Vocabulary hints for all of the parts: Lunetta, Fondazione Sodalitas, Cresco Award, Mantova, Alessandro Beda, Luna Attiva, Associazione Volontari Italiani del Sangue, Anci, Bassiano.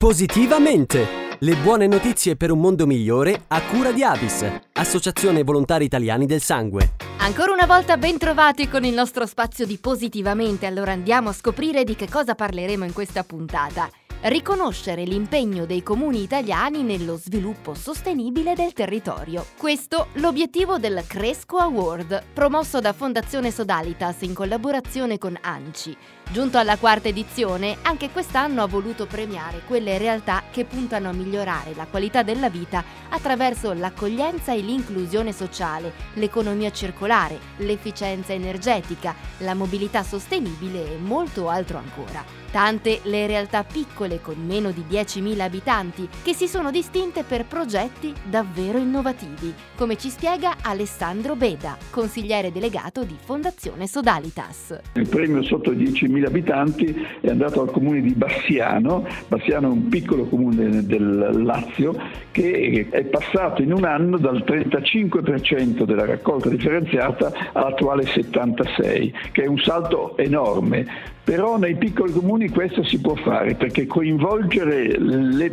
Positivamente! Le buone notizie per un mondo migliore a cura di Avis, Associazione Volontari Italiani del Sangue. Ancora una volta ben trovati con il nostro spazio di Positivamente, allora andiamo a scoprire di che cosa parleremo in questa puntata. Riconoscere l'impegno dei comuni italiani nello sviluppo sostenibile del territorio. Questo l'obiettivo del Cresco Award, promosso da Fondazione Sodalitas in collaborazione con Anci. Giunto alla quarta edizione, anche quest'anno ha voluto premiare quelle realtà che puntano a migliorare la qualità della vita attraverso l'accoglienza e l'inclusione sociale, l'economia circolare, l'efficienza energetica, la mobilità sostenibile e molto altro ancora. Tante le realtà piccole con meno di 10.000 abitanti che si sono distinte per progetti davvero innovativi, come ci spiega Alessandro Beda, consigliere delegato di Fondazione Sodalitas. Il premio sotto 10.000 abitanti è andato al comune di Bassiano. Bassiano è un piccolo comune del Lazio che è passato in un anno dal 35% della raccolta differenziata all'attuale 76%, che è un salto enorme. Però nei piccoli comuni questo si può fare, perché coinvolgere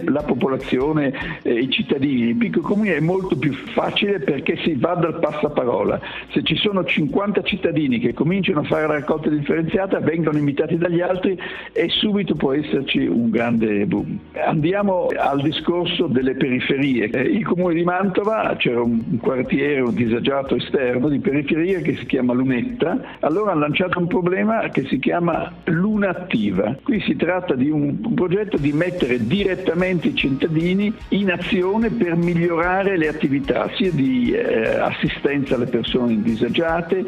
la popolazione, i cittadini, i piccoli comuni è molto più facile, perché si va dal passaparola. Se ci sono 50 cittadini che cominciano a fare la raccolta differenziata, vengono imitati dagli altri e subito può esserci un grande boom. Andiamo al discorso delle periferie. Il comune di Mantova, c'era un quartiere, un disagiato esterno di periferia che si chiama Lunetta, allora ha lanciato un problema che si chiama Luna Attiva. Qui si tratta di un progetto di mettere direttamente i cittadini in azione per migliorare le attività sia di assistenza alle persone disagiate,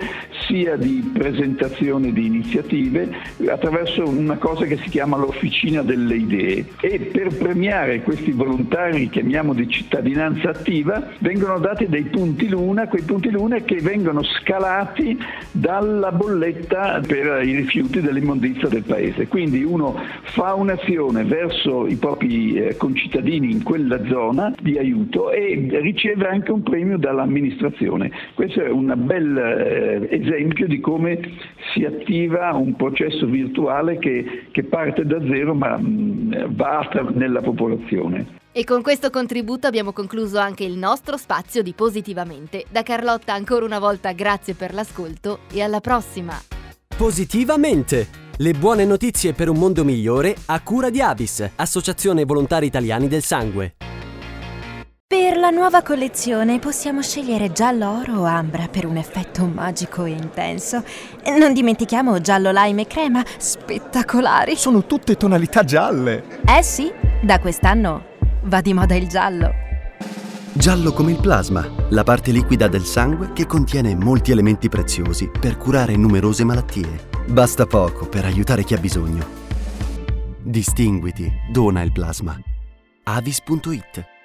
sia di presentazione di iniziative, attraverso una cosa che si chiama l'Officina delle Idee. E per premiare questi volontari, chiamiamo di cittadinanza attiva, vengono dati dei punti Luna, quei punti Luna che vengono scalati dalla bolletta per i rifiuti dell'immondizia del paese. Quindi uno fa un'azione verso i propri concittadini in quella zona di aiuto e riceve anche un premio dall'amministrazione. Questo è un bel esempio di come si attiva un processo virtuale che parte da zero ma va nella popolazione. E con questo contributo abbiamo concluso anche il nostro spazio di Positivamente. Da Carlotta ancora una volta grazie per l'ascolto e alla prossima! Positivamente! Le buone notizie per un mondo migliore a cura di Avis, Associazione Volontari Italiani del Sangue. Per la nuova collezione possiamo scegliere giallo, oro o ambra per un effetto magico e intenso. Non dimentichiamo giallo, lime e crema, spettacolari! Sono tutte tonalità gialle! Eh sì, da quest'anno va di moda il giallo. Giallo come il plasma, la parte liquida del sangue che contiene molti elementi preziosi per curare numerose malattie. Basta poco per aiutare chi ha bisogno. Distinguiti, dona il plasma. Avis.it